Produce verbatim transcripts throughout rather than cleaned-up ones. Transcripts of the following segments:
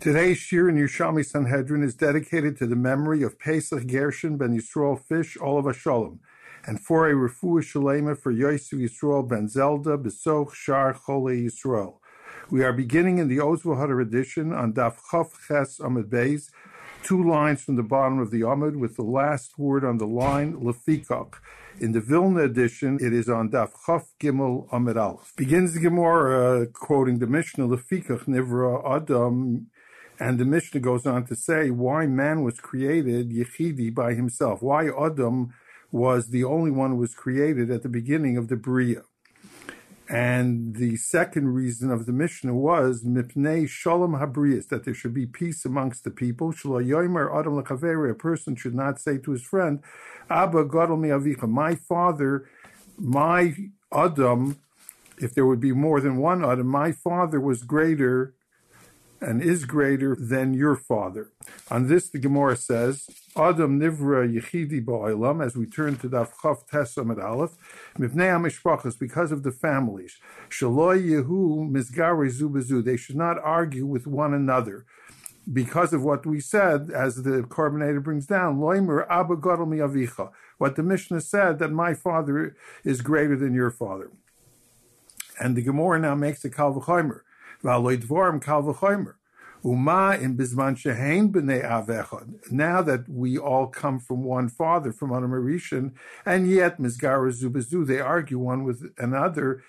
Today's Shir in Yerushalmi Sanhedrin is dedicated to the memory of Pesach Gershon ben Yisroel Fish, Olav Shalom, and for a refuah shalema for Yosef Yisrael ben Zelda, Besoch Shar Chole Yisrael. We are beginning in the Ozvah edition on Daf Chof Ches Amud Beis, two lines from the bottom of the Amud with the last word on the line, Lefikach. In the Vilna edition, it is on Daf Chof Gimel Amud Aleph. Begins the Gemara uh, quoting the Mishnah, Lefikach Nivra Adam, and the Mishnah goes on to say why man was created Yechidi by himself, why Adam was the only one who was created at the beginning of the Bria. And the second reason of the Mishnah was Mipnei Shalom Habrias, that there should be peace amongst the people. Shelo Yomer Adam L'Chaveri, a person should not say to his friend, Abba Gadol Mi Avicha, my father, my Adam, if there would be more than one Adam, my father was greater and is greater than your father. On this, the Gemara says, Adam Nivra Yechidi Ba'olam, as we turn to Daf Chaf Tes Amud Aleph, Mipnei HaMishpachos, because of the families, Shelo Yehu Mizgari Zu B'Zu, they should not argue with one another. Because of what we said, as the Korban HaEdah brings down, Loimer Abba Gadol Mi Avicha, what the Mishnah said, that my father is greater than your father. And the Gemara now makes the Kal V'Chomer, now that we all come from one father, from Adam Harishon, and yet Mizgara Zubazu, they argue one with another.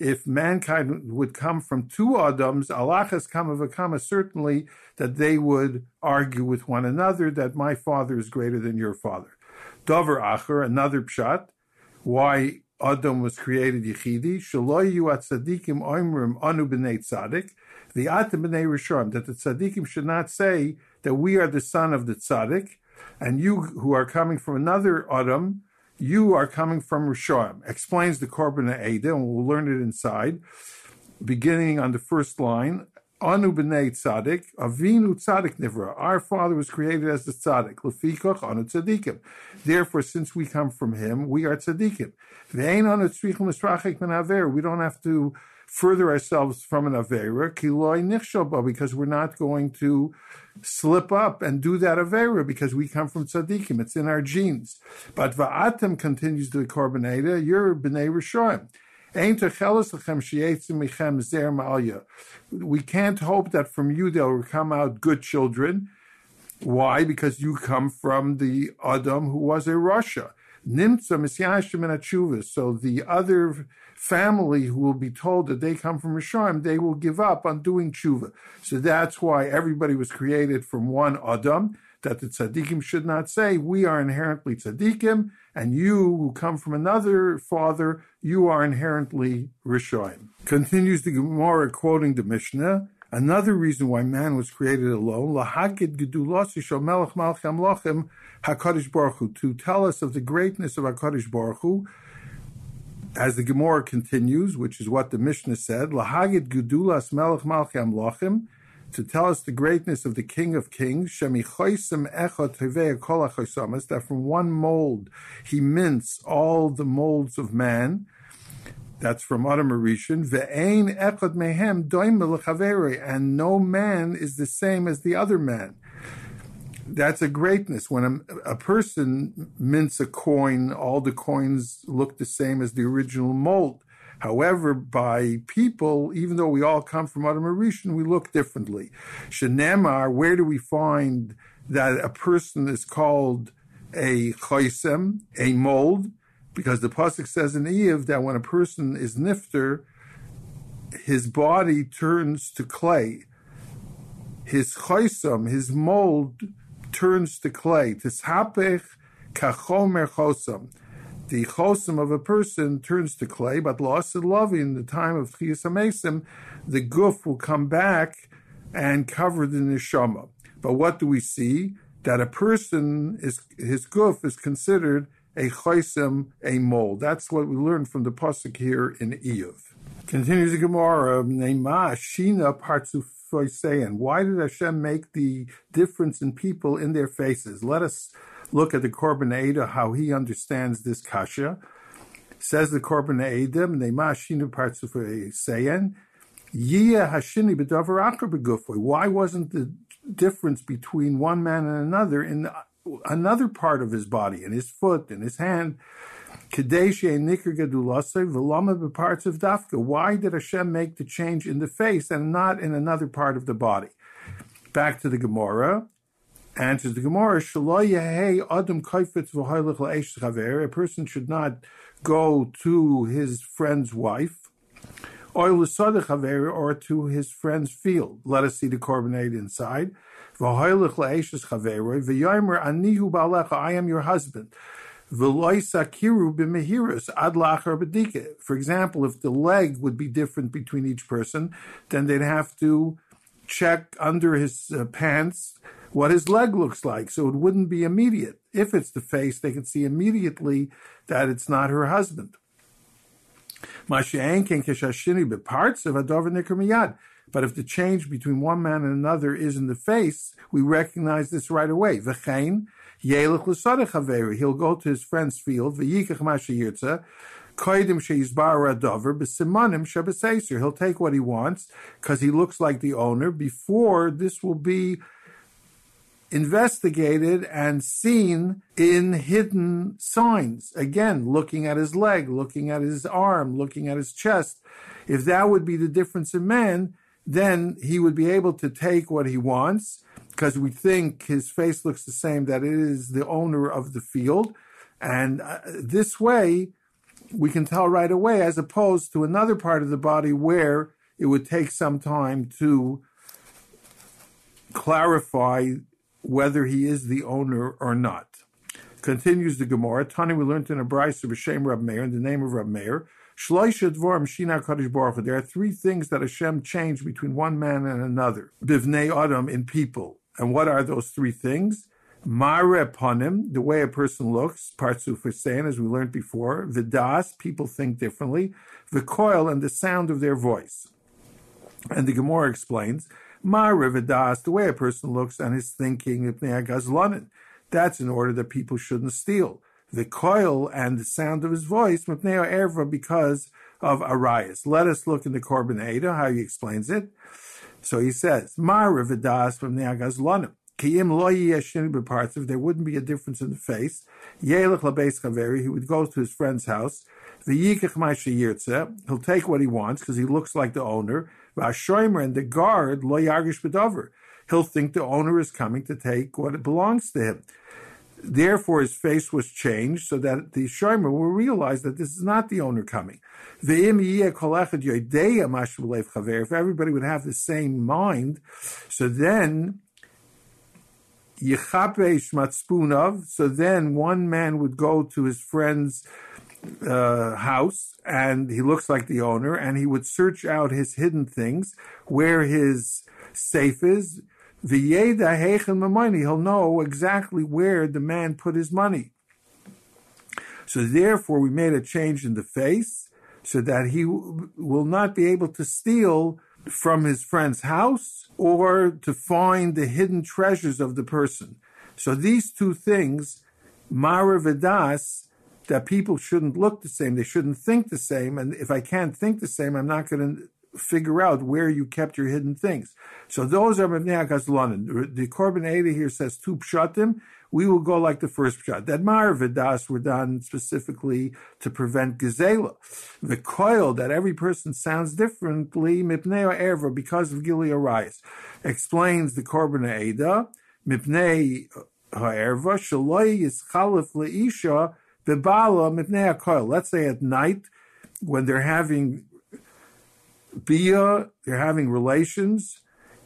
If mankind would come from two Adams, Allah has come of a comma, certainly that they would argue with one another that my father is greater than your father. Dover Acher, another pshat, why Adam was created Yechidi, Shaloyu at Tzadikim Oimrim Anu B'nei Tzadik, the Atam B'nei Rishon, that the Tzadikim should not say that we are the son of the Tzadik, and you who are coming from another Adam, you are coming from Rishon. Explains the Korban HaEdah, and we'll learn it inside, beginning on the first line, Anu B'nei Tzadik, Avinu Tzadik Nivra, our father was created as the Tzadik, Lefikach Anu Tzadikim. Therefore, since we come from him, we are Tzadikim. V'ein Anu Tzrichum Esrachik Ben Aver, we don't have to further ourselves from an Avera, Kiloi Nichshobah, because we're not going to slip up and do that Avera, because we come from Tzadikim, it's in our genes. But Va'atem continues the Korban HaEdah, you're B'nei Rishoim. We can't hope that from you there will come out good children. Why? Because you come from the Adam who was a Rasha. So the other family who will be told that they come from Rishonim, they will give up on doing tshuva. So that's why everybody was created from one Adam, that the tzaddikim should not say, we are inherently tzaddikim, and you who come from another father, you are inherently Rishonim. Continues the Gemara quoting the Mishnah, another reason why man was created alone, to tell us of the greatness of HaKadosh Baruch Hu, as the Gemara continues, which is what the Mishnah said, to tell us the greatness of the King of Kings, that from one mold he mints all the molds of man. That's from Adam Harishon. And no man is the same as the other man. That's a greatness. When a, a person mints a coin, all the coins look the same as the original mold. However, by people, even though we all come from Adam Harishon, we look differently. Shenemar, where do we find that a person is called a choisem, a mold? Because the pasuk says in Iyov that when a person is nifter, his body turns to clay. His choisem, his mold, turns to clay. Tishapech kachomer chosem. The chosam of a person turns to clay, but lost in love in the time of Tchias HaMeisim, the goof will come back and covered in neshama. But what do we see? That a person, is his goof is considered a chosam, a mold. That's what we learned from the pasuk here in Iyov. Continues the Gemara, Neima Shina Partzufoisein. Why did Hashem make the difference in people in their faces? Let us look at the Korban HaEdah, how he understands this kasha. Says the Korban HaEdah, Neima Shina Partzufoisein, Why wasn't the difference between one man and another in another part of his body, in his foot, in his hand? Why did Hashem make the change in the face and not in another part of the body? Back to the Gemara. Answers the Gemara. A person should not go to his friend's wife or to his friend's field. Let us see the Korban HaEdah inside. I am your husband. For example, if the leg would be different between each person, then they'd have to check under his uh, pants what his leg looks like, so it wouldn't be immediate. If it's the face, they can see immediately that it's not her husband. But if the change between one man and another is in the face, we recognize this right away. He'll go to his friend's field. He'll take what he wants because he looks like the owner before this will be investigated and seen in hidden signs. Again, looking at his leg, looking at his arm, looking at his chest. If that would be the difference in man, then he would be able to take what he wants because we think his face looks the same, that it is the owner of the field. And uh, this way, we can tell right away, as opposed to another part of the body where it would take some time to clarify whether he is the owner or not. Continues the Gemara. Tani, we learned in a brayso b'shem Rab Meir, in the name of Rab Meir, Shloisha dvorim shina HaKadosh Baruch Hu. There are three things that Hashem changed between one man and another. Bivnei Adam, in people. And what are those three things? Ma'areh panim, the way a person looks, parzuf hasein, as we learned before. Vidas, people think differently. V'koil, and the sound of their voice. And the Gemara explains, Ma'areh vidas, the way a person looks and his thinking, Ipnei HaGazlanin. That's in order that people shouldn't steal. The coil and the sound of his voice, Mipnei Erva, because of Arias. Let us look in the Korban HaEdah, how he explains it. So he says, Ma'areh vidas Mipnei HaGazlanim. Kiyim lo yeshini b'partziv, there wouldn't be a difference in the face. Yelech labeis chaveri, he would go to his friend's house. V'yikach ma'ashe yirtzeh, he'll take what he wants because he looks like the owner. V'ashoymer, and the guard, lo yargish b'dover, he'll think the owner is coming to take what belongs to him. Therefore, his face was changed so that the shomer will realize that this is not the owner coming. If everybody would have the same mind, so then so then one man would go to his friend's uh, house, and he looks like the owner, and he would search out his hidden things, where his safe is. He'll know exactly where the man put his money. So therefore, we made a change in the face so that he will not be able to steal from his friend's house or to find the hidden treasures of the person. So these two things, Ma'areh Vidas, that people shouldn't look the same, they shouldn't think the same, and if I can't think the same, I'm not going to figure out where you kept your hidden things. So those are Mivnei HaGazlanim. The Korban HaEdah here says two pshatim. We will go like the first pshat. That Ma'areh Vidas were done specifically to prevent Gezela. The coil, that every person sounds differently, Mipnei Erva, because of Gilui Arayis. Explains the Korban HaEdah, Mipnei Erva, Shaloi Yischalef Leisha, Bebala Mipnei HaKoil. Let's say at night, when they're having Bria, they're having relations,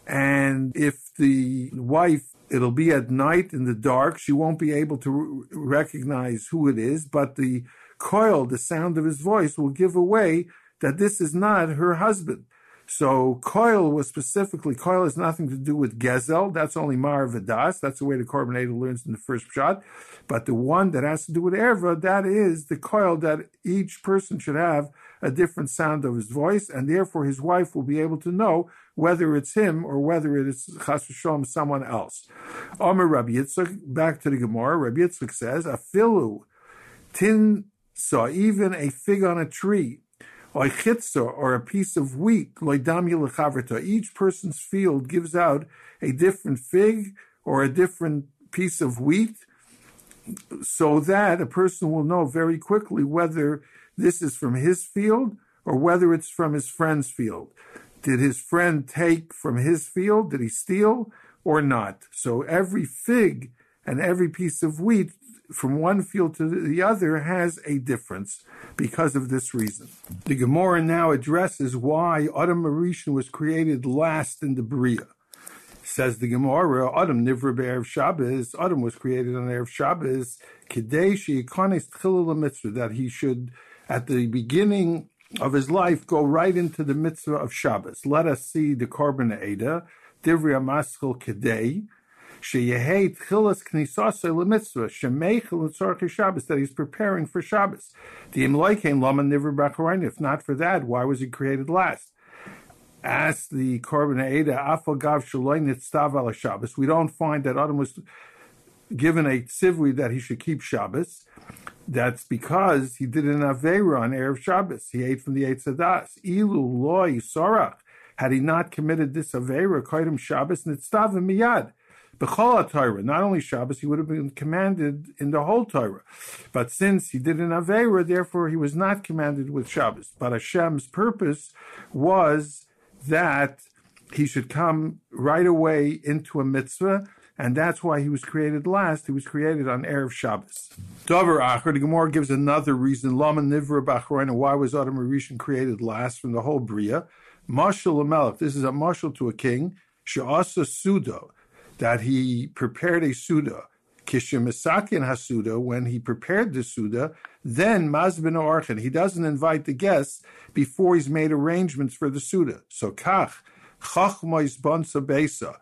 and if the wife, it'll be at night in the dark, she won't be able to recognize who it is, but the coil, the sound of his voice, will give away that this is not her husband. So coil was specifically, coil has nothing to do with Gezel, that's only Ma'areh Vidas, that's the way the Korban HaEdah learns in the first shot, but the one that has to do with Erva, that is the coil that each person should have a different sound of his voice, and therefore his wife will be able to know whether it's him or whether it is Chas v'Shalom someone else. Omer Rabbi Yitzchok, back to the Gemara, Rabbi Yitzchok says, Afilu tin saw, even a fig on a tree, like chitza, or a piece of wheat, each person's field gives out a different fig or a different piece of wheat, so that a person will know very quickly whether this is from his field or whether it's from his friend's field. Did his friend take from his field? Did he steal or not? So every fig and every piece of wheat from one field to the other has a difference because of this reason. The Gemara now addresses why Adam Harishon was created last in the Bria. Says the Gemara, Adam nivra be'erev Shabbos. Adam was created on erev Shabbos, kidei she'yikanes tchila l'mitzvah, that he should, at the beginning of his life, go right into the mitzvah of Shabbos. Let us see the Korban HaEdah, divri amaschil kidei she'yehei tchilas knisasei l'mitzvah shemeichel l'tzorchei Shabbos, that he's preparing for Shabbos. D'imloikein lama nivra b'acharayim. If not for that, why was he created last? As the Korban HaEdah, Afal Gav Shaloi Nitztav Ala Shabbos, we don't find that Adam was given a tzivui that he should keep Shabbos. That's because he did an Aveira on Erev Shabbos. He ate from the Eitz Hadas. Ilu Loi Sorach, had he not committed this Aveira, Koidim Shabbos Nitztav Miyad. B'chol HaTorah, not only Shabbos, he would have been commanded in the whole Torah. But since he did an Aveira, therefore he was not commanded with Shabbos. But Hashem's purpose was that he should come right away into a mitzvah, and that's why he was created last. He was created on Erev Shabbos. Dover Acher, the Gemara gives another reason, Lama Nivra B'Acharayim, why was Adam Harishon created last from the whole Bria? Mashal Amalek, this is a mashal to a king, She'asa Suda, that he prepared a Suda, Kishimasakin HaSuda, when he prepared the Suda, then Mazbin Orchen, he doesn't invite the guests before he's made arrangements for the Suda. So Kach, Chachma Yisbonsa Besa,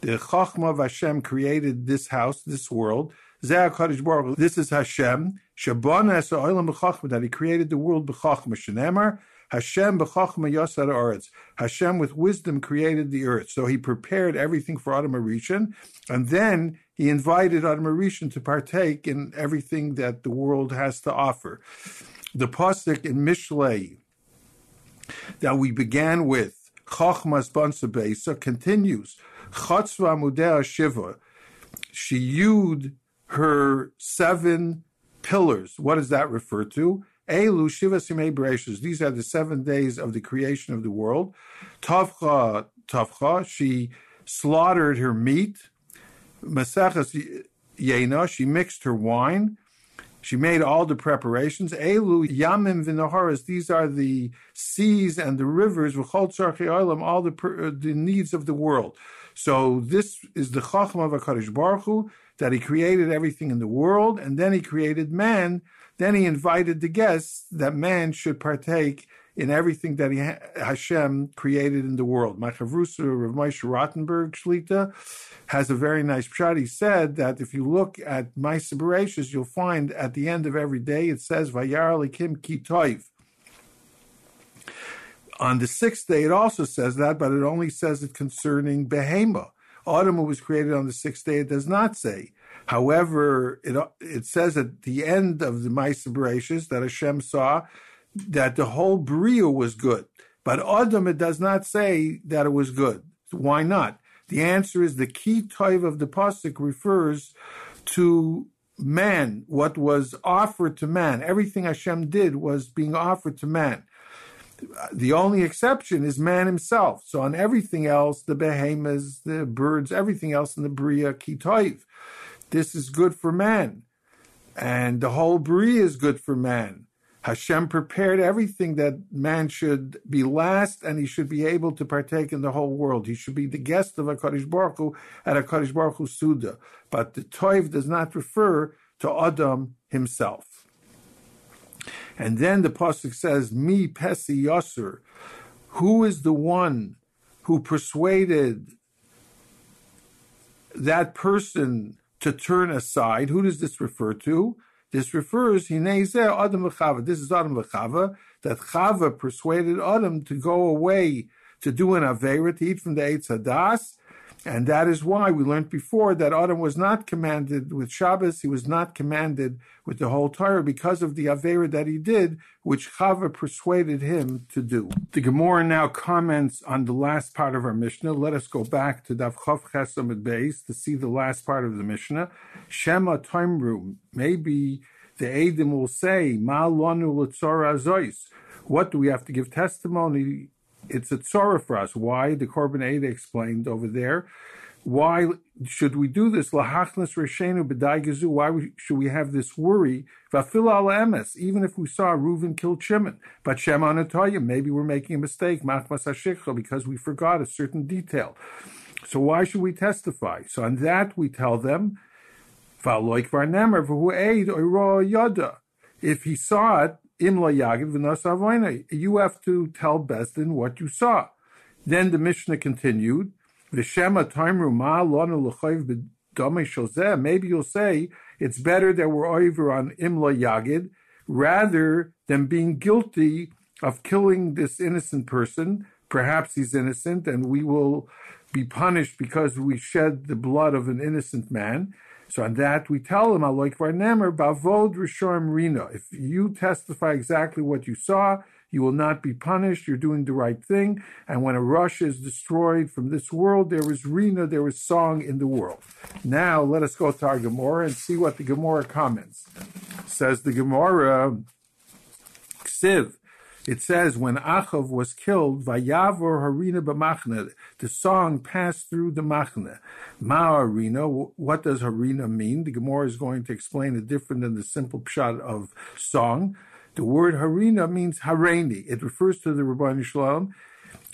the Chachma of Hashem created this house, this world. Zeh HaKadosh Baruch Hu, this is Hashem, Shabon Esa Olam B'Chachma, that he created the world B'Chachma, Shenemar, Hashem b'chachma yasad ha'aretz. Hashem with wisdom created the earth. So he prepared everything for Adam Harishon, and then he invited Adam Harishon to partake in everything that the world has to offer. The pasuk in Mishlei that we began with, Chachmas Bansabeisa, continues, Chatzva Mudea Shiva. She hewed her seven pillars. What does that refer to? Elu Shiva Simei Bereshis. These are the seven days of the creation of the world. Tavcha, Tavcha, she slaughtered her meat. Masachas Yena, she mixed her wine. She made all the preparations. Elu Yamim V'Naharas, these are the seas and the rivers. V'chol Tzarchei Olam, all the, per, the needs of the world. So this is the Chachma of HaKadosh Baruch Hu, that he created everything in the world, and then he created man. Then he invited the guests that man should partake in everything that he ha- Hashem created in the world. My chavrusa, Rav Moshe Rottenberg Shlita, has a very nice pshat. He said that if you look at Maase Bereshis, you'll find at the end of every day it says, Vayar Elikim Ki Toiv. On the sixth day it also says that, but it only says it concerning Behema. Adam was created on the sixth day, it does not say. However, it, it says at the end of the Maase Bereshis that Hashem saw that the whole Bria was good. But Adam, it does not say that it was good. Why not? The answer is the key type of the pasuk refers to man, what was offered to man. Everything Hashem did was being offered to man. The only exception is man himself. So on everything else, the behemoths, the birds, everything else in the Bria, ki toiv. This is good for man, and the whole Bria is good for man. Hashem prepared everything that man should be last, and he should be able to partake in the whole world. He should be the guest of HaKadosh Baruch Hu at HaKadosh Baruch Hu Suda. But the Toiv does not refer to Adam himself. And then the pasuk says, Mi Pesi Yasser, who is the one who persuaded that person to turn aside? Who does this refer to? This refers, Hinei Zeh Adam v'Chava. This is Adam v'Chava, that Chava persuaded Adam to go away, to do an Aveira, to eat from the Eitz Hadas, And that is why we learned before that Adam was not commanded with Shabbos. He was not commanded with the whole Torah because of the Aveira that he did, which Chava persuaded him to do. The Gemara now comments on the last part of our Mishnah. Let us go back to Daf Chof Ches Amud Beis to see the last part of the Mishnah. Shema Tomru. Maybe the Eidim will say, Ma lonu l'tzora zois. What do we have to give testimony? It's a tzorah for us. Why? The Korban HaEdah explained over there. Why should we do this? Lahachnas Reshenu b'daigazu. Why should we have this worry? Vafil al-emes. Even if we saw Reuven killed Shimon. But Shem Anatoya, maybe we're making a mistake. Machmas HaShichcha, because we forgot a certain detail. So why should we testify? So on that we tell them, Valoik varnemer v'hu eid oiro yada. If he saw it, you have to tell Bezdin what you saw. Then the Mishnah continued, maybe you'll say, it's better that we're over on Imla Yagid, rather than being guilty of killing this innocent person. Perhaps he's innocent, and we will be punished because we shed the blood of an innocent man. So on that, we tell him, Aloik Varnemer, Bavod Rishorim Rina. If you testify exactly what you saw, you will not be punished. You're doing the right thing. And when a rush is destroyed from this world, there is Rina, there is song in the world. Now, let us go to our Gemara and see what the Gemara comments. It says the Gemara, Ksiv. It says, when Achav was killed, Vayavor Harina b'machne, the song passed through the machne. Ma Harina, what does Harina mean? The Gemara is going to explain it different than the simple pshat of song. The word Harina means Hareni. It refers to the Rebbeinu Shalom,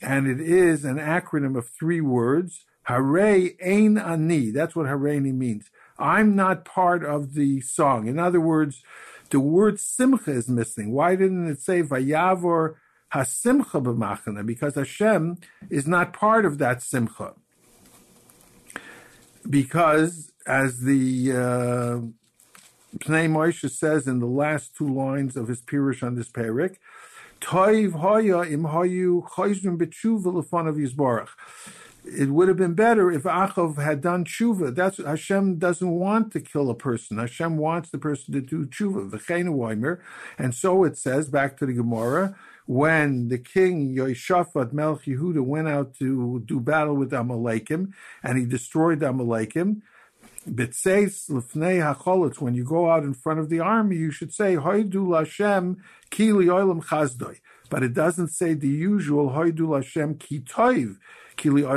and it is an acronym of three words. Harei ein ani. That's what Hareni means. I'm not part of the song. In other words, the word simcha is missing. Why didn't it say vayavor hasimcha b'machana? Because Hashem is not part of that simcha. Because, as the uh, Pnei Moshe says in the last two lines of his pirush on this parak, toiv hoya im hoyu choizrim b'tshuva l'fanav yizborach. It would have been better if Achav had done tshuva. That's, Hashem doesn't want to kill a person. Hashem wants the person to do tshuva. V'cheinu oimer. And so it says, back to the Gemara, when the king Yehoshaphat Melech Yehuda went out to do battle with Amalekim, and he destroyed Amalekim, B'tzeis l'fnei hacholot, when you go out in front of the army, you should say, Hoidu l'Hashem ki li'olam chazdoi. But it doesn't say the usual, Hoidu l'Hashem ki toiv. Even the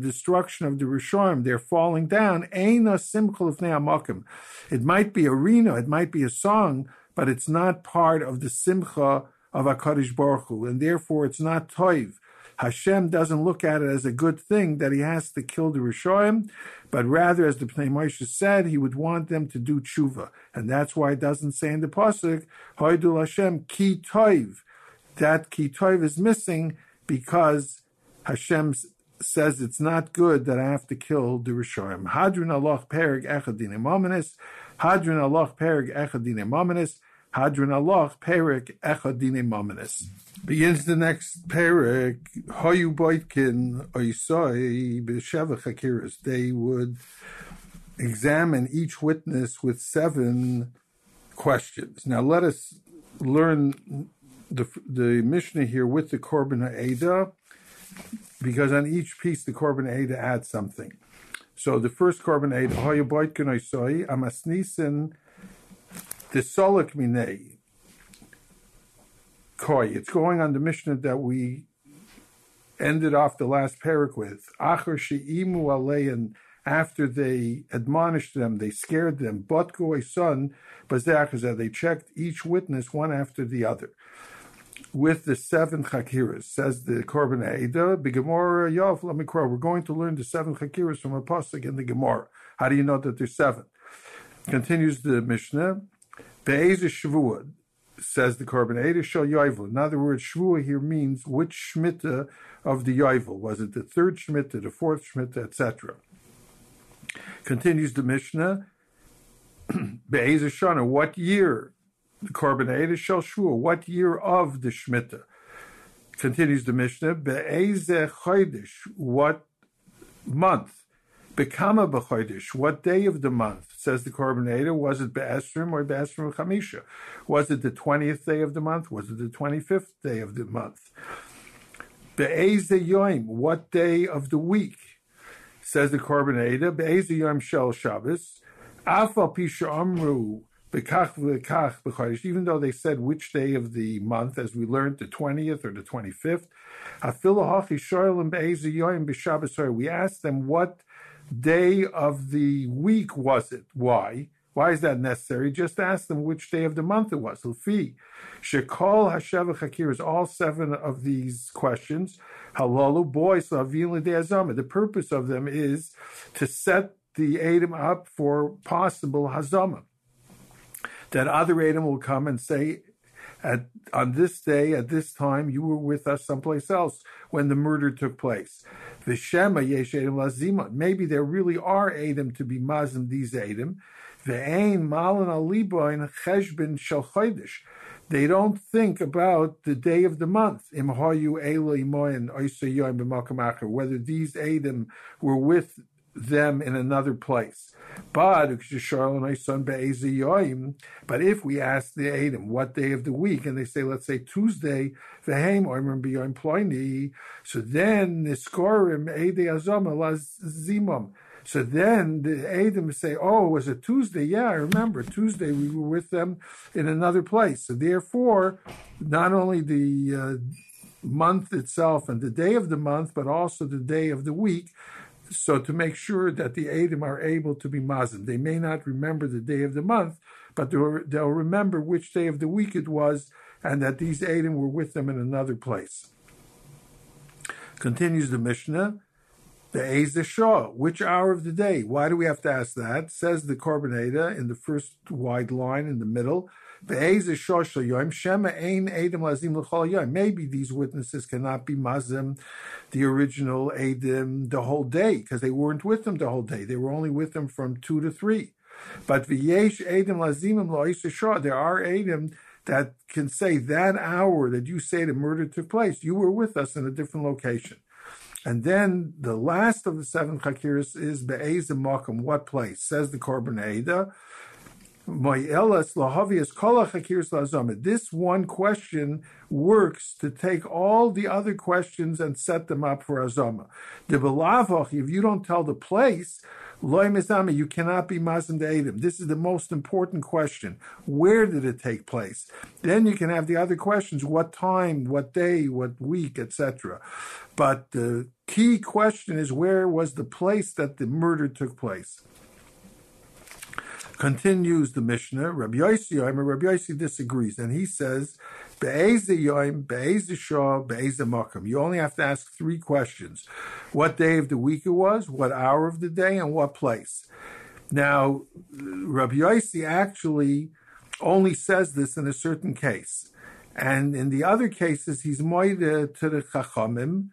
destruction of the Rishoim, they're falling down. It might be a rino, it might be a song, but it's not part of the simcha of HaKadosh Baruch Hu, and therefore it's not toiv. Hashem doesn't look at it as a good thing that he has to kill the Rishoim, but rather, as the Pnei Moshe said, he would want them to do tshuva. And that's why it doesn't say in the Pasuk, Hoidul Hashem ki toiv. That ki toiv is missing because Hashem says it's not good that I have to kill the Rishoim. Hadron aloch perig echadin imomenis. Hadron aloch perig echadin imomenis. Hadron aloch perik echadine mominis. Begins the next perik, hoyu boitkin oisoi b'sheva chakiris. They would examine each witness with seven questions. Now let us learn the, the Mishnah here with the Korban HaEdah, because on each piece the Korban HaEdah adds something. So the first Korban HaEdah, hoyu boitkin oisoi amasnisen the solak minei koi. It's going on the Mishnah that we ended off the last parak with. Acher sheimu alein, after they admonished them, they scared them. Botko eson bazachazah, they checked each witness one after the other with the seven chakiras. Says the Korban HaEdah, b'gemora Yov. Let me crow. We're going to learn the seven chakiras from a pasuk in the Gemara. How do you know that there's seven? Continues the Mishnah. Be'ez Shvua, says the Korban HaEdah, shel Yovel. In other words, Shvua here means which Shemitah of the Yovel. Was it the third Shemitah, the fourth Shemitah, et cetera? Continues the Mishnah, Be'ez Shana, what year? The Korban HaEdah, shel Shvua, what year of the Shemitah? continues the Mishnah, Be'ezeh chodesh, what month? Bekama b'chodesh, what day of the month? Says the Korban HaEdah, was it Be'esrim or Be'esrim Chamisha? Was it the twentieth day of the month? Was it the twenty-fifth day of the month? Be'ezeh yoim, what day of the week? Says the Korban HaEdah, Be'ezeh yoim shel Shabbos, afal pisha amru, even though they said which day of the month, as we learned, the twentieth or the twenty-fifth, we asked them what day of the week was it? Why? Why is that necessary? Just ask them which day of the month it was. Lufi, Shekol Hashavah Hakir is all seven of these questions. Halalu boys, the purpose of them is to set the Adam up for possible hazama, that other Adam will come and say, at, on this day, at this time, you were with us someplace else when the murder took place. V'shema yesh Adam lazimon. Maybe there really are Adam to be mazim, these Adam. V'ein malan aliboin cheshbin shel chodesh. They don't think about the day of the month. Im hoyu elo imoin oisei yoim b'malkam acher, whether these Adam were with them in another place. But but if we ask the Adam what day of the week, and they say, let's say Tuesday, so then the so then the Adam say, oh, it was a Tuesday. Yeah, I remember Tuesday we were with them in another place. So therefore, not only the uh, month itself and the day of the month, but also the day of the week. So to make sure that the Adam are able to be mazim. They may not remember the day of the month, but they'll, they'll remember which day of the week it was and that these Adam were with them in another place. Continues the Mishnah, the Ezeh Shah, which hour of the day? Why do we have to ask that? Says the Korban HaEdah in the first wide line in the middle, the Ezeh Shah Shal Yom, Shema Ein Adam Lazim L'Chol Yom. Maybe these witnesses cannot be mazim, the original Adam, the whole day, because they weren't with them the whole day. They were only with them from two to three. But V'yesh Adam Lazimim Lo Ezeh Shah, there are Adam that can say that hour that you say the murder took place, you were with us in a different location. And then the last of the seven chakiris is Be'ez Makam, what place? Says the Korban HaEdah, Mo'elas Lahavias Kol HaChakiris LaZamet. This one question works to take all the other questions and set them up for Azama. The Belavoch, if you don't tell the place, Loi Mizami, you cannot be Mazim de Adam. This is the most important question. Where did it take place? Then you can have the other questions, what time, what day, what week, et cetera. But the key question is, where was the place that the murder took place? Continues the Mishnah, Rabbi Yose, Rabbi Yose disagrees, and he says, Be'ezeh yoim, Be'ezeh shah, Be'ezeh makom. You only have to ask three questions. What day of the week it was, what hour of the day, and what place. Now, Rabbi Yose actually only says this in a certain case. And in the other cases, he's moide to the chachamim,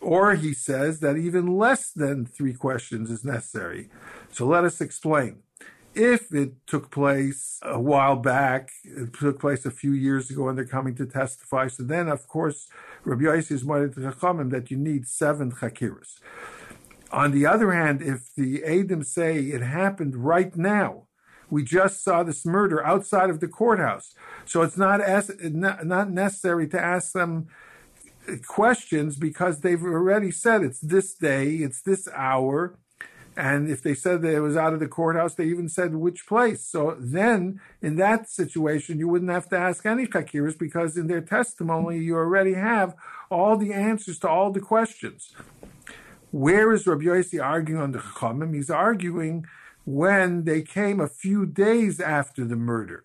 or he says that even less than three questions is necessary. So let us explain. If it took place a while back, it took place a few years ago, and they're coming to testify, so then, of course, Rabbi Yose is moed chachamim that you need seven chakiras. On the other hand, if the Adam say it happened right now, we just saw this murder outside of the courthouse, so it's not as, not necessary to ask them questions because they've already said it's this day, it's this hour. And if they said that it was out of the courthouse, they even said which place. So then, in that situation, you wouldn't have to ask any chakiris because in their testimony, you already have all the answers to all the questions. Where is Rabbi Yose arguing on the Chachamim? He's arguing when they came a few days after the murder.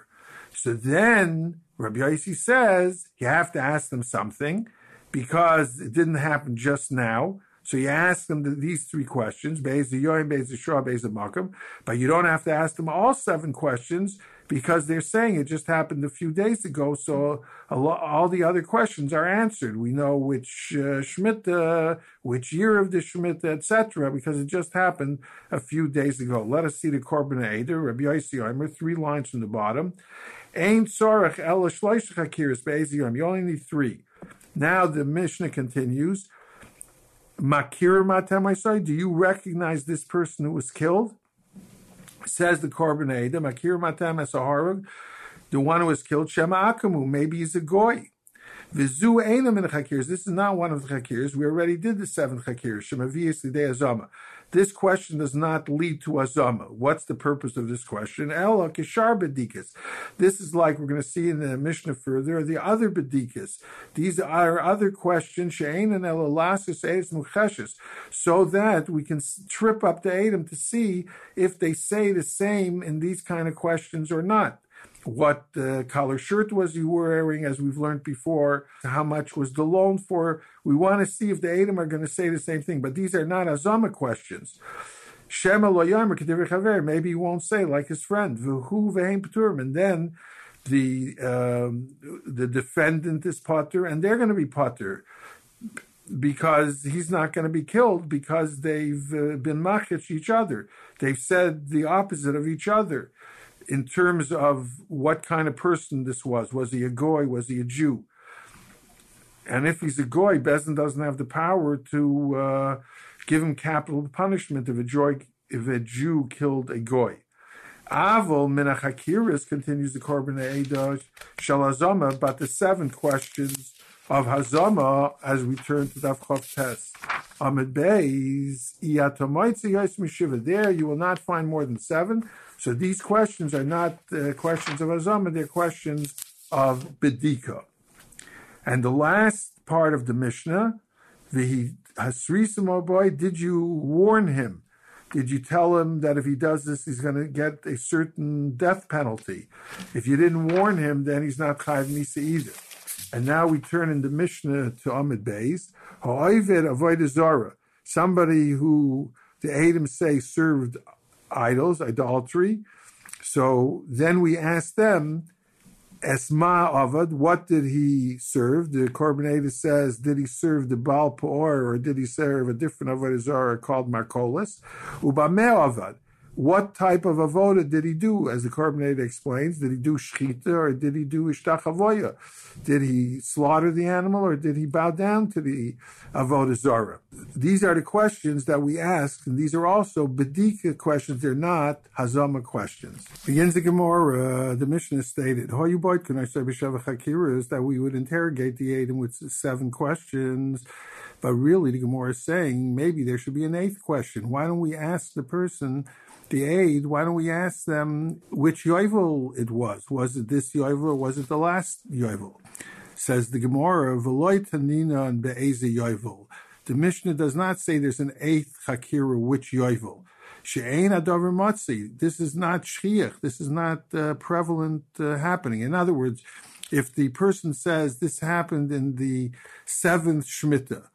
So then, Rabbi Yose says, you have to ask them something because it didn't happen just now. So you ask them these three questions, Be'ezeh yoim, Be'ezeh shah, Be'ezeh makom, but you don't have to ask them all seven questions because they're saying it just happened a few days ago, so all the other questions are answered. We know which uh, Shemitah, which year of the Shemitah, et cetera, because it just happened a few days ago. Let us see the Korban HaEdah, Rabbi Yose Omer, three lines from the bottom. Ein tzorach ela shlosh chakiros Be'ezeh yoim. You only need three. Now the Mishnah continues. Makir matamaisai, do you recognize this person who was killed? Says the Korban HaEdah, Makir matamaisahorog, the one who was killed, Shema Akamu, maybe he's a goy. Vizu einam in chakirs. This is not one of the chakirs. We already did the seven chakirs. Shemavias lidei azama. This question does not lead to azama. What's the purpose of this question? Ela kishar bedikas. This is like we're going to see in the Mishnah further. The other bedikas. These are other questions. She'ein and ela lasus eis mucheshes. So that we can trip up to Adam to see if they say the same in these kind of questions or not. What uh, color shirt was he wearing, as we've learned before? How much was the loan for? We want to see if the Edom are going to say the same thing, but these are not Azama questions. Shema lo yomer k'divrei chaver, maybe he won't say like his friend. V'hu v'heim p'turim, and then the um, the defendant is potter, and they're going to be potter because he's not going to be killed because they've uh, been machich each other. They've said the opposite of each other. In terms of what kind of person this was. Was he a goy? Was he a Jew? And if he's a goy, Bezdin doesn't have the power to uh, give him capital punishment if a, joy, if a Jew killed a goy. Avol min hachakiris, continues the Korban HaEdah, shel hazama, but the seven questions of hazama as we turn to Daf Chof Tes. Amid Beis, Iyatamoitzi Yos Mishiva. There you will not find more than seven. So these questions are not uh, questions of Azama, they're questions of Bedika. And the last part of the Mishnah, the Hasrisim, oh boy, did you warn him? Did you tell him that if he does this, he's going to get a certain death penalty? If you didn't warn him, then he's not Chayav Misa either. And now we turn in the Mishnah to Amid Beis. Ha'oived Avodah Zarah. Somebody who the Edom say served idols, idolatry. So then we ask them, Esma Avad, what did he serve? The Korban HaEdah says, did he serve the Baal Peor or did he serve a different Avodah Zarah called Markolis? Ubameh Avad. What type of avoda did he do? As the Korban HaEdah explains, did he do shechita or did he do ishtachavoya? Did he slaughter the animal or did he bow down to the Avodah Zarah? These are the questions that we ask, and these are also bedika questions. They're not hazama questions. Begins the Gemara. The Mishnah stated, "Hoyu boy, can I say b'sheva chakiras that we would interrogate the Edom with seven questions?" But really, the Gemara is saying maybe there should be an eighth question. Why don't we ask the person? The aid, why don't we ask them which yovel it was? Was it this yovel or was it the last yovel? Says the Gemara, V'loi taninan be'eze yovel. The Mishnah does not say there's an eighth chakira, which yovel. She'ein adover matzi. This is not shchiach. This is not uh, prevalent uh, happening. In other words, if the person says this happened in the seventh Shemitah,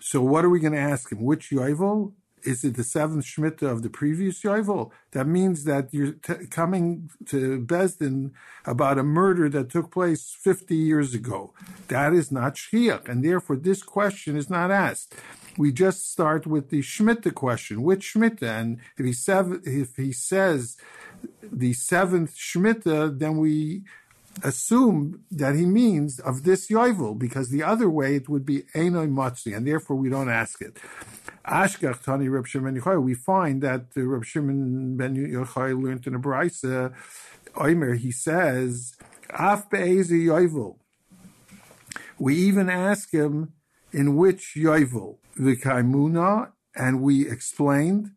so what are we going to ask him? Which yovel? Is it the seventh Shemitah of the previous Yovel? That means that you're t- coming to Bezdin about a murder that took place fifty years ago. That is not Shchiach, and therefore this question is not asked. We just start with the Shemitah question. Which Shemitah? And if he, sev- if he says the seventh Shemitah, then we assume that he means of this yovel, because the other way it would be Einoi Matzi, and therefore we don't ask it. Ashkach Tani Rabbi Shimon ben Yochai, we find that Rabbi Shimon ben Yochai learned in a Braisa, Oimer, he says, Af be'ezi yovel. We even ask him in which yovel, V'kaimuna, and we explained,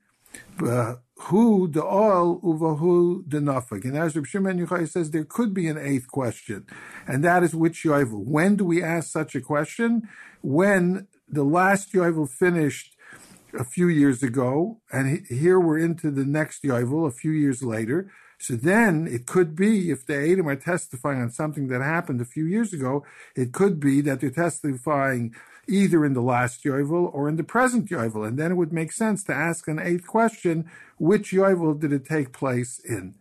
uh, Who the all uvahu the nafak? And as Rabbi Shimon ben Yochai says, there could be an eighth question, and that is which yovel. When do we ask such a question? When the last yovel finished a few years ago, and here we're into the next yovel a few years later. So then it could be, if the Edom are testifying on something that happened a few years ago, it could be that they're testifying either in the last Yovel or in the present Yovel. And then it would make sense to ask an eighth question, which Yovel did it take place in?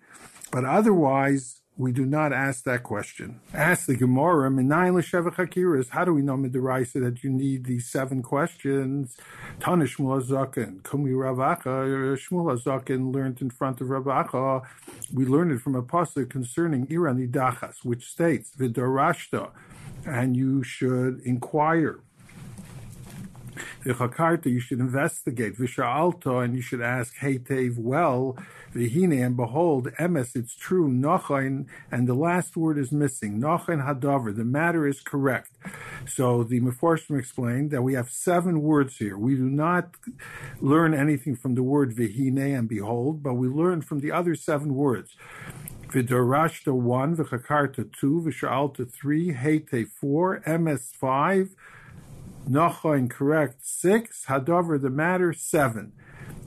But otherwise, we do not ask that question. Ask the Gemara, Minayin l'sheva chakiras, how do we know midaraisa that you need these seven questions? Tana Shmuel Zakein, Kumi Rav Acha, Shmuel Zakein learned in front of Rav Acha. We learned it from a pasuk concerning Ira Nidachas, which states, V'darashta, and you should inquire. V'chakarta, you should investigate. V'sha'alto, and you should ask, heitev, well, v'hine, and behold, emes, it's true, nochain, and the last word is missing. Nochain hadavar, the matter is correct. So the Meforshim explained that we have seven words here. We do not learn anything from the word v'hine and behold, but we learn from the other seven words. V'dorashta one, v'chakarta two, v'sha'alta three, heitev four, emes five, Nachain, correct, six. Hadavar, the matter, seven.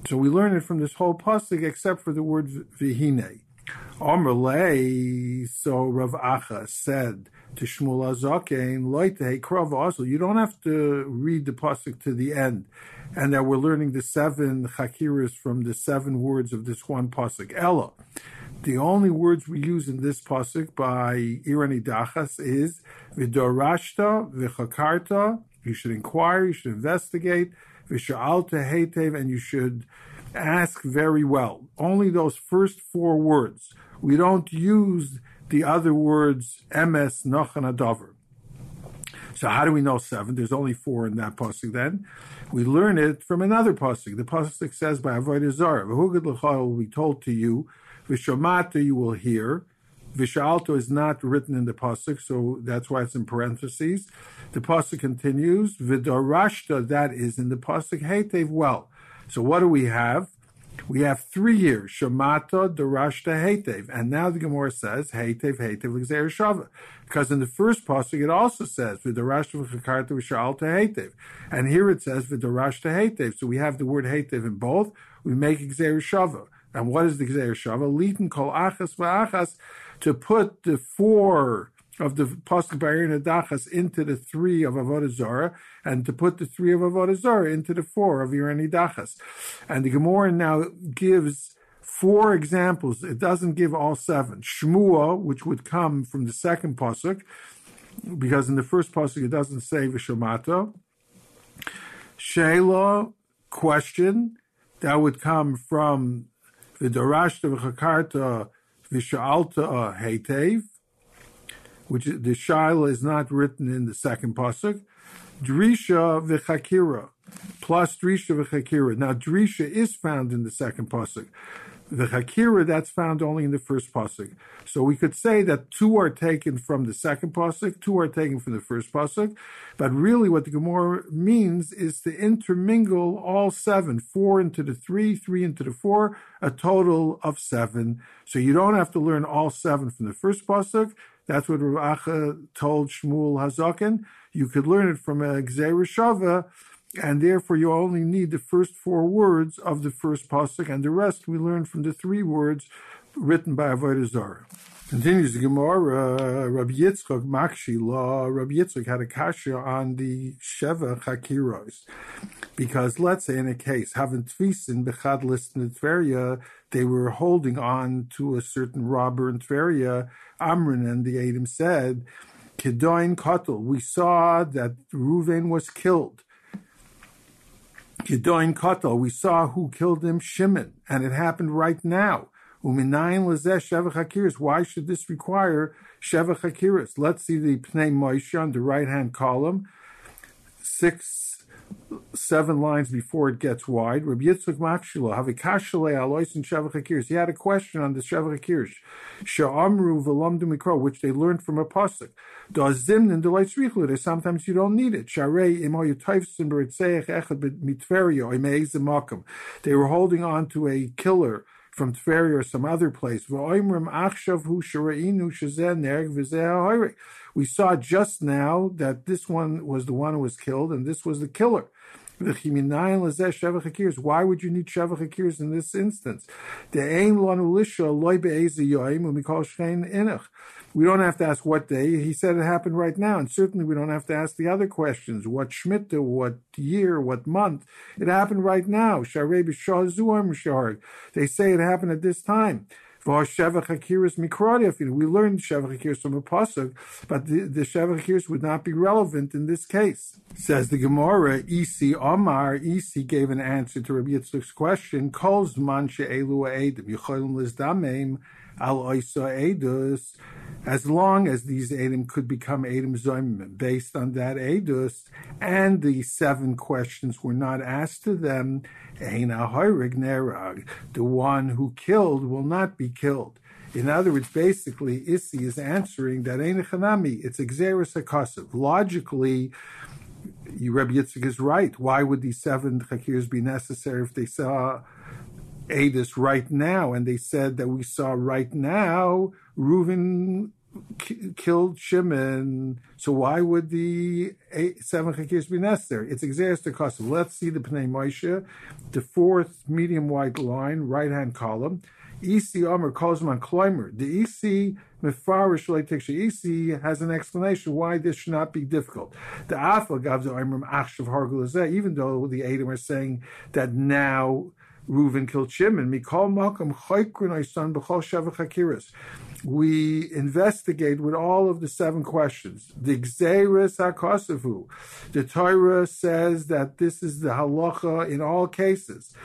So we learn it from this whole pasuk, except for the word vihine. Amrlei, so Rav Acha said to Shmuel Zakein, Loitei Krav also. You don't have to read the pasuk to the end, and that we're learning the seven chakiras from the seven words of this one pasuk. Ella, the only words we use in this pasuk by Irani Dachas is Vidorashta, Vichakarta. You should inquire, you should investigate, v'sha'alta heitev, and you should ask very well. Only those first four words. We don't use the other words, emes, noch, and hadavar. So how do we know seven? There's only four in that pasuk then. We learn it from another pasuk. The pasuk says by Avodah Zarah, v'hugad l'cha will be told to you, v'shomata you will hear, Visha'alto is not written in the pasuk, so that's why it's in parentheses. The pasuk continues, V'darashta, that is in the pasuk, heitev, well. So what do we have? We have three years, Shemata, Darashta, heitev. And now the Gemara says, heitev, heitev, l'gzeir shava. Because in the first pasuk it also says, V'darashta, v'chakarta, v'sha'alta, heitev. And here it says, V'darashta, heitev. So we have the word heitev in both. We make l'gzeir shava. And what is the Xeris HaKasav? Litin kol achas v'achas, to put the four of the pasuk by Irina Dachas into the three of Avodah Zarah, and to put the three of Avodah Zarah into the four of Irina Dachas. And the Gemara now gives four examples. It doesn't give all seven. Shmua, which would come from the second pasuk, because in the first pasuk it doesn't say v'shomata. Sheila, question, that would come from V'darashta v'chakarta v'sha'alta heitev, which the shaila is not written in the second pasuk. Drisha v'chakira, plus drisha v'chakira. Now drisha is found in the second pasuk. V'chakira, that's found only in the first pasuk. So we could say that two are taken from the second pasuk, two are taken from the first pasuk, but really what the Gemara means is to intermingle all seven, four into the three, three into the four, a total of seven. So you don't have to learn all seven from the first pasuk. That's what Rav Acha told Shmuel HaZaken. You could learn it from a Gzeirah Shava, and therefore you only need the first four words of the first pasuk, and the rest we learn from the three words written by Avodah Zarah. Continues the Gemara, Rabbi Yitzchok Makshi Law, Rabbi Yitzchok had a kasha on the Sheva Chakiros. Because let's say in a case, having Tvisin Bechad List in Tveria, they were holding on to a certain robber in Tveria, Amrin and the Adam said, Kedoin Kotel, we saw that Reuven was killed. Kedoin Kotel, we saw who killed him, Shimon, and it happened right now. Uminayin lazeh sheva chakiris. Why should this require sheva chakiris? Let's see the Pnei Moshe on the right-hand column, six, seven lines before it gets wide. Rabbi Yitzchok Makshilo havikashale aloisin sheva chakiris. He had a question on the sheva chakiris, she'amru v'lamdu mikro, which they learned from a pasuk. Dozimnin deloit shrichlu. Sometimes you don't need it. Sharei imoy yotayvsin b'ritzeich echad mitverio imeizemakum. They were holding on to a killer from Tveria or some other place. We saw just now that this one was the one who was killed, and this was the killer. Why would you need Sheva Chakiris in this instance? We don't have to ask what day. He said it happened right now, and certainly we don't have to ask the other questions. What Shemitah, what year, what month? It happened right now. They say it happened at this time. We learned Sheva Chakiris from a pasuk, but the, the Sheva Chakiris would not be relevant in this case. Says the Gemara, Isi Omar, Isi gave an answer to Rabbi Yitzchok's question, Kol Zman She'elu Ha'edim, Yecholim Lizdameim, al oisa edus, as long as these edim could become edim zoimim based on that edus, and the seven questions were not asked to them, eina hoirig nerag, the one who killed will not be killed. In other words, basically, Isi is answering that eina chanami, it's xeris HaKasav. Logically, Rabbi Yitzchok is right. Why would these seven chakirs be necessary if they saw Adis right now? And they said that we saw right now Reuven k- killed Shimon. So why would the eight, seven chakirs be necessary? It's xeris HaKasav. Let's see the Pnei Moshe, the fourth medium white line, right-hand column. Isi Omer calls him on Kloimer. The Isi Mefarish Leitikshi. Isi has an explanation why this should not be difficult. The Afla Gavza Omer Achshav Hargulazeh, even though the Edom are saying that now Reuven killed Shimon, Mikol Malcham Choykrin Oisan B'chol Sheva Chakiris. We investigate with all of the seven questions. The Xeris HaKasavu. The Torah says that this is the halacha in all cases,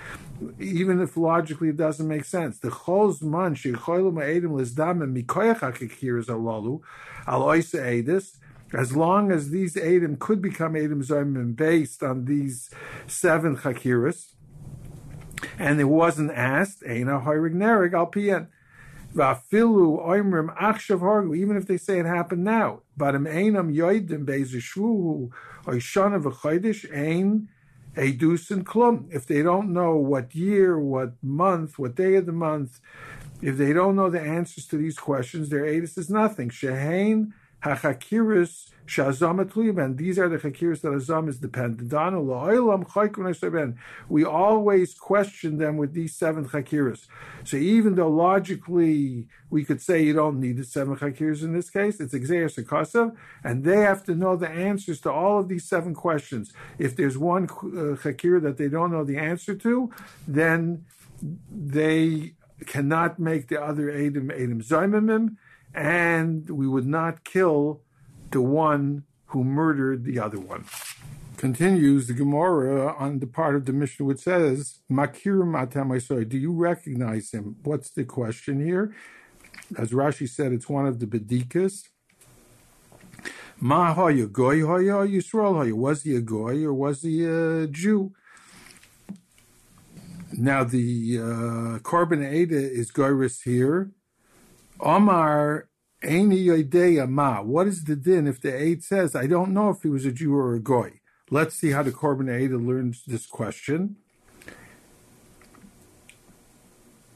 even if logically it doesn't make sense. The Chol Zman Shechoylu Ma'edim Lizdamim Mikoyach HaKakiris Alalu Al Oisa Eidis. As long as these Edim could become Edim Zoimim based on these seven Chakiris, and it wasn't asked, Eina Hoirig Nerig Alpien. Vafilu Oimrim Achshav Hargu, even if they say it happened now. But im Einam Yoidim Bezishvu Oishana V'Chodesh Ein Edusin Klum. If they don't know what year, what month, what day of the month, if they don't know the answers to these questions, their edus is nothing. Shehein HaChakiris Shazam Atluiben. These are the chakiris that Azam is dependent on. We always question them with these seven chakiris. So even though logically we could say you don't need the seven chakiris in this case, it's xeris HaKasav, and they have to know the answers to all of these seven questions. If there's one chakir that they don't know the answer to, then they cannot make the other edim edim zoimimim, and we would not kill the one who murdered the other one. Continues the Gemara on the part of the Mishnah which says, Makirim atam oisoi, do you recognize him? What's the question here? As Rashi said, it's one of the Bedikas. Ma hoya, goy hoya, Yisrael hoya. Was he a goy or was he a Jew? Now the uh, Korban HaEdah is goyris here. Omar Aini Yodeya Ma. What is the din if the aid says, I don't know if he was a Jew or a goy? Let's see how the Korban HaEdah learns this question.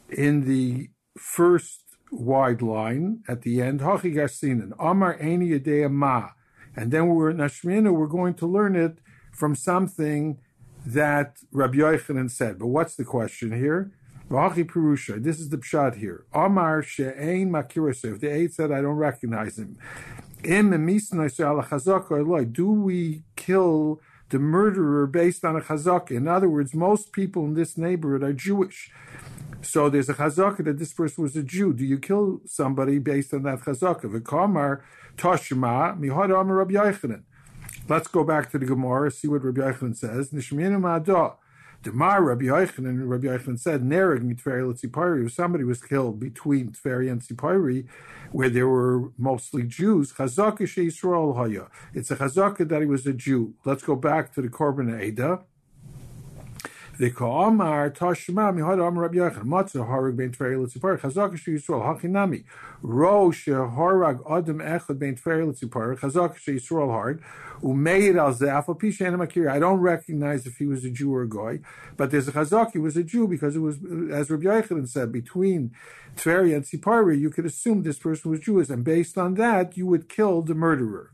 In the first wide line at the end, Hachi Garsinan, Omar Aini Yodeya Ma. And then we're in Nashmina, we're going to learn it from something that Rabbi Yechelen said. But what's the question here? This is the pshat here. Omar she'ein makirosei. If the aid said, I don't recognize him. Do we kill the murderer based on a chazaka? In other words, most people in this neighborhood are Jewish. So there's a chazaka that this person was a Jew. Do you kill somebody based on that chazaka? Let's go back to the Gemara, see what Rabbi Eichel says. Nishminu ma'adah. Demar Rabbi Yechelen, and Rabbi Yechelen said, Nereg mitveria l'tzipori, if somebody was killed between Tveria and Tzipori, where there were mostly Jews, Chazaka she'Yisrael haya. It's a Chazaka that he was a Jew. Let's go back to the Korban HaEdah. The Ka'amar Tashma Mihad Amar Rabbi Yechelen Matzah Horag Ben Tveria l'tzipori Chazaka she'Yisrael Hachinami Ro she'Horag Adam Echad Ben Tveria l'tzipori Chazaka she'Yisrael Hard Umeid al Zaf Pishan Makiri. I don't recognize if he was a Jew or a goy, but there's a Chazaka he was a Jew because it was, as Rabbi Yechelen said, between Tveria and Tzipori, you could assume this person was Jewish, and based on that, you would kill the murderer.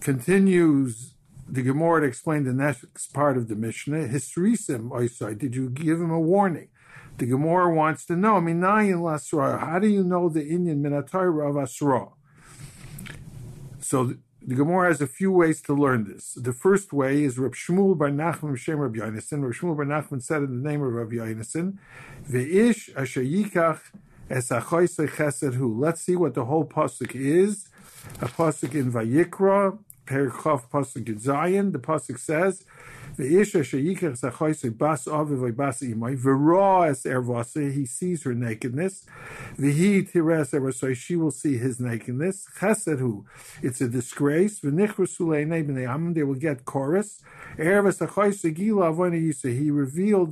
Continues the Gemara explained the next part of the Mishnah. Hisrisim oisai. Did you give him a warning? The Gemara wants to know. Minayin lasra. How do you know the Inyan minatayra of asra? So the, the Gemara has a few ways to learn this. The first way is Rabbi Shmuel ben Nachman Shem Rabbi Yonason. Rabbi Shmuel ben Nachman said in the name of Rabbi Yonason, "Ve'ish asher yikach es achoisei chesed hu." Let's see what the whole pasuk is. A pasuk in Vayikra. Perikov Pasuk Zion, the Pasuk says, he sees her nakedness. She will see his nakedness. It's a disgrace. They will get chorus. He revealed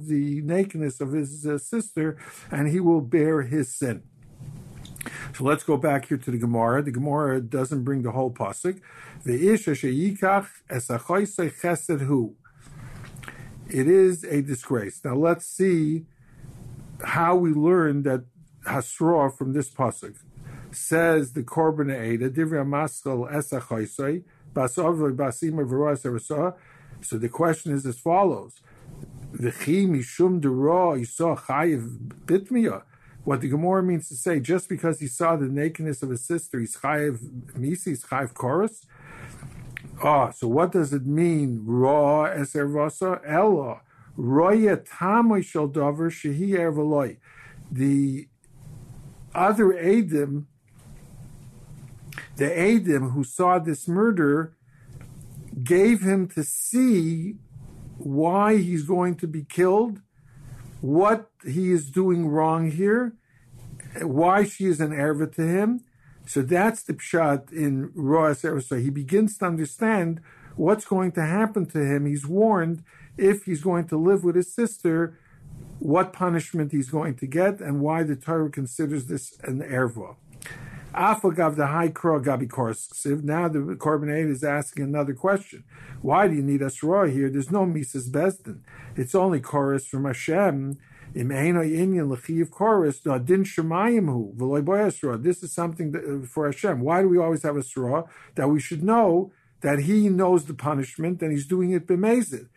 the nakedness of his uh, sister, and he will bear his sin. So let's go back here to the Gemara. The Gemara doesn't bring the whole pasuk. The ish sheyikach es achoisei chesed hu. It is a disgrace. Now let's see how we learn that hasra from this pasuk. Says the Korban HaEdah, Divya Maskal es achoisei basov basima v'roas erasah. So the question is as follows: V'chi mishum dera yisah chayiv bitmiyah. What the Gemara means to say, just because he saw the nakedness of his sister, he's chayiv misi, he's chayiv chorus. Ah, so what does it mean? Ra eser vasa ella roya tamoi shel davar shehi erveloi. The other Adim, the Adim who saw this murder, gave him to see why he's going to be killed, what he is doing wrong here, why she is an erva to him. So that's the pshat in Roas Erva. So he begins to understand what's going to happen to him. He's warned if he's going to live with his sister, what punishment he's going to get and why the Torah considers this an erva. Afagav the high kro gabi korsiv. Now the Korban HaEdah is asking another question. Why do you need asra here? There's no Mises Besdin. It's only chorus from Hashem. Im eino inyan l'chiv chorus. No din shemayim hu v'loy boy asra. This is something that, for Hashem. Why do we always have asra? That we should know that He knows the punishment and He's doing it b'mezid.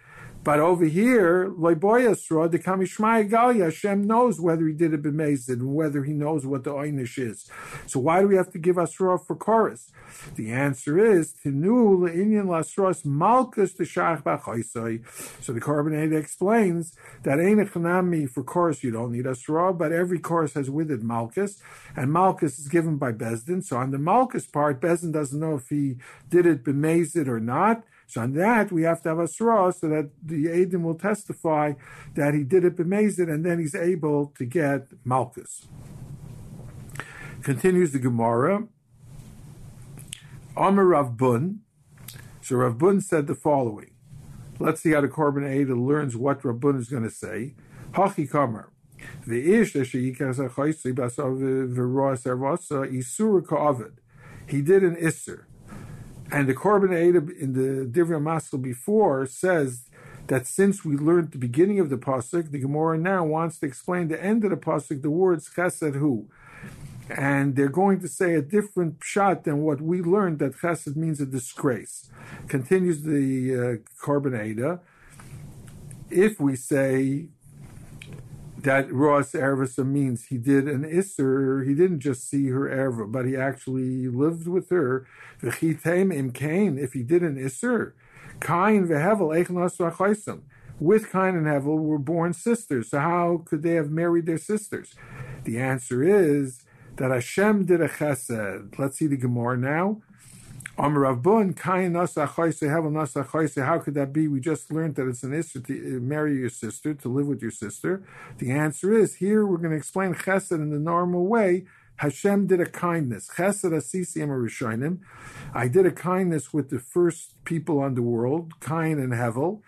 But over here, loiboyasra, the kamishmaya galia, Hashem knows whether he did it b'mezid and whether he knows what the oynish is. So why do we have to give asra for chorus? The answer is tenu le'inyan l'asras malchus t'shach b'chaisai. So the Korban HaEdah explains that ain't a chanami for chorus. You don't need asra, but every chorus has with it malchus, and malchus is given by Bezdin. So on the malchus part, Bezdin doesn't know if he did it b'mezid or not. So on that, we have to have asra so that the Eidim will testify that he did it b'mezid, and then he's able to get Malchus. Continues the Gemara. Amar Rav Bun. So Rav Bun said the following. Let's see how the Korban HaEdah learns what Rav Bun is going to say. Hachi Kamar. V'ish l'sheyikar z'chaysi b'asav v'roas ervasa isur ka'avid. He did an isur. And the Korban HaEdah in the Divrei Maskel before says that since we learned the beginning of the pasuk, the Gemara now wants to explain the end of the pasuk, the words chesed hu. And they're going to say a different pshat than what we learned, that chesed means a disgrace. Continues the uh, Korban HaEdah. If we say that Roas Ervasa means he did an Isser, he didn't just see her Erva, but he actually lived with her. V'chitem im Kain, if he did an Isser. Kain v'Hevel, Eichel Nasra Chaysim. With Kain and Hevel were born sisters, so how could they have married their sisters? The answer is that Hashem did a chesed. Let's see the Gemara now. Amar Rav Bun, Kain Nasra Chaysim, Hevel Nasra Chaysim. How could that be? We just learned that it's an issur to marry your sister, to live with your sister. The answer is, here we're going to explain chesed in the normal way. Hashem did a kindness. Chesed asisi amarishayim. I did a kindness with the first people on the world, Kain and Hevel,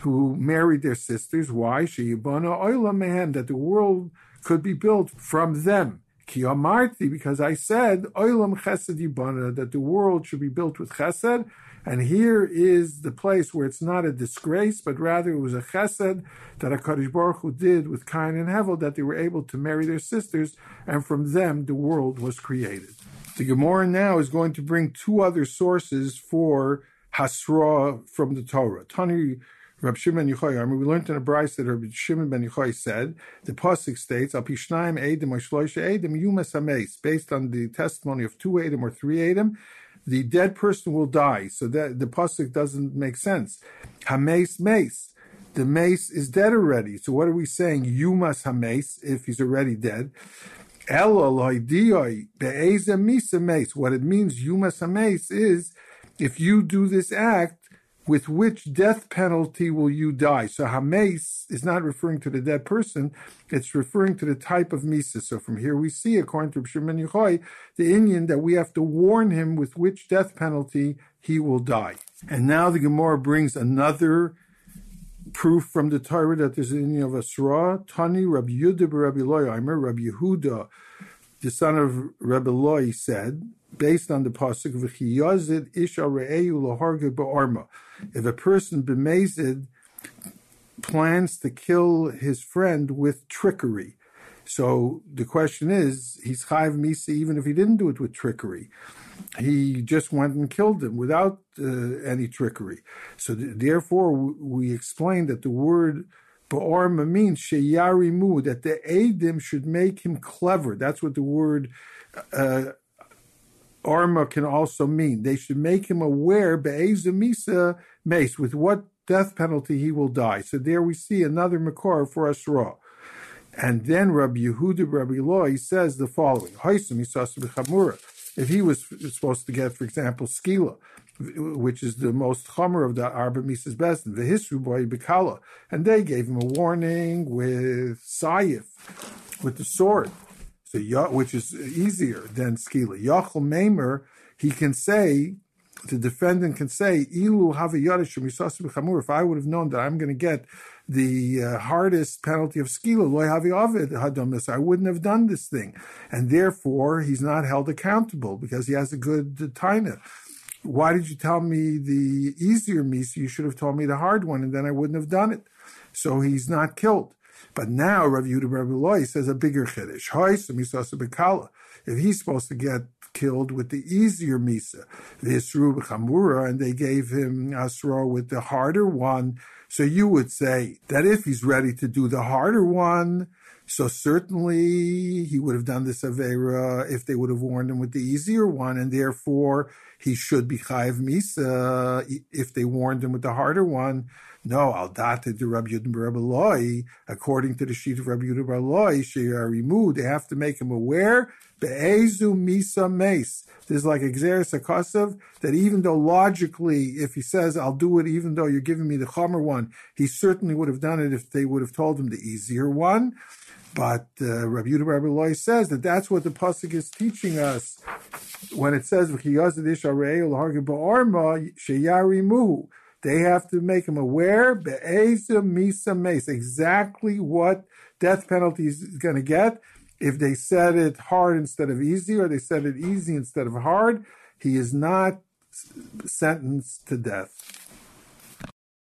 who married their sisters. Why? Sheyibana olam mehem, that the world could be built from them. Ki amarti, because I said olam chesed yibana, that the world should be built with chesed. And here is the place where it's not a disgrace, but rather it was a chesed that HaKadosh Baruch Hu did with Kain and Hevel, that they were able to marry their sisters, and from them the world was created. The Gemara now is going to bring two other sources for hasra from the Torah. Tani Rabbi Shimon ben Yochai. I mean, we learned in a brayse that Rabbi Shimon ben Yochai said, the pasuk states, "Al pishnaim edim or shloisha edim yumas hameis," based on the testimony of two edim or three edim, the dead person will die. So that the pasuk doesn't make sense. Hameis meis. The meis is dead already. So what are we saying? Yumas hameis, if he's already dead. Elo loidioi be'ezem misa meis. What it means, yumas hameis, is if you do this act, with which death penalty will you die? So hames is not referring to the dead person, it's referring to the type of misa. So from here we see, according to Rabbi Shimon ben Yochai, the Indian, that we have to warn him with which death penalty he will die. And now the Gemara brings another proof from the Torah that there's an Indian of Asra. Tani Rabbi Yudin bar Loi, Rabbi Yehudah, the son of Rabbi Ilai, said, based on the pasuk, "V'chi yazid ish re'eyu laharge ba'arma." If a person b'mezid plans to kill his friend with trickery, so the question is, he's chayav misa even if he didn't do it with trickery. He just went and killed him without uh, any trickery. So th- therefore, w- we explained that the word ba'arma means sheyarimu, that the edim should make him clever. That's what the word Uh, Arma can also mean. They should make him aware, be'ez misa mace, with what death penalty he will die. So there we see another makor for Asra. And then Rabbi Yehudah Rabbi Ilai says the following: if he was supposed to get, for example, skila, which is the most chomer of the arba misas bezdin, the hisru boy bikala, and they gave him a warning with sayif, with the sword, So, which is easier than skila. Yachol Meimer, he can say, the defendant can say, Ilu havayadashim yisasib chamur, if I would have known that I'm going to get the uh, hardest penalty of skila, loy haviyavid hadomis, I wouldn't have done this thing. And therefore, he's not held accountable because he has a good uh, taina. Why did you tell me the easier misa? You should have told me the hard one, and then I wouldn't have done it. So he's not killed. But now Rabbi Yudin bar Loi says a bigger chiddush. Hoysem yisasa b'kala. If he's supposed to get killed with the easier misa, the isru b'chamura, and they gave him asra with the harder one, so you would say that if he's ready to do the harder one, so certainly he would have done this avera if they would have warned him with the easier one, and therefore he should be chayav misa if they warned him with the harder one. No, al data de Rabbi Yudin bar Loi, according to the sheet of Rabbi Yudin bar Loi, sheyarimu, they have to make him aware, be'ezu misa mace. This is like a Xeris HaKasav, that even though logically, if he says, I'll do it even though you're giving me the chomer one, he certainly would have done it if they would have told him the easier one. But uh, Rabbi Yudin bar Loi says that that's what the pasuk is teaching us when it says, v'chi yazid ish re'eyu laharge ba'arma sheyarimu. They have to make him aware, be'eza misa mace, exactly what death penalty is going to get. If they said it hard instead of easy, or they said it easy instead of hard, he is not sentenced to death.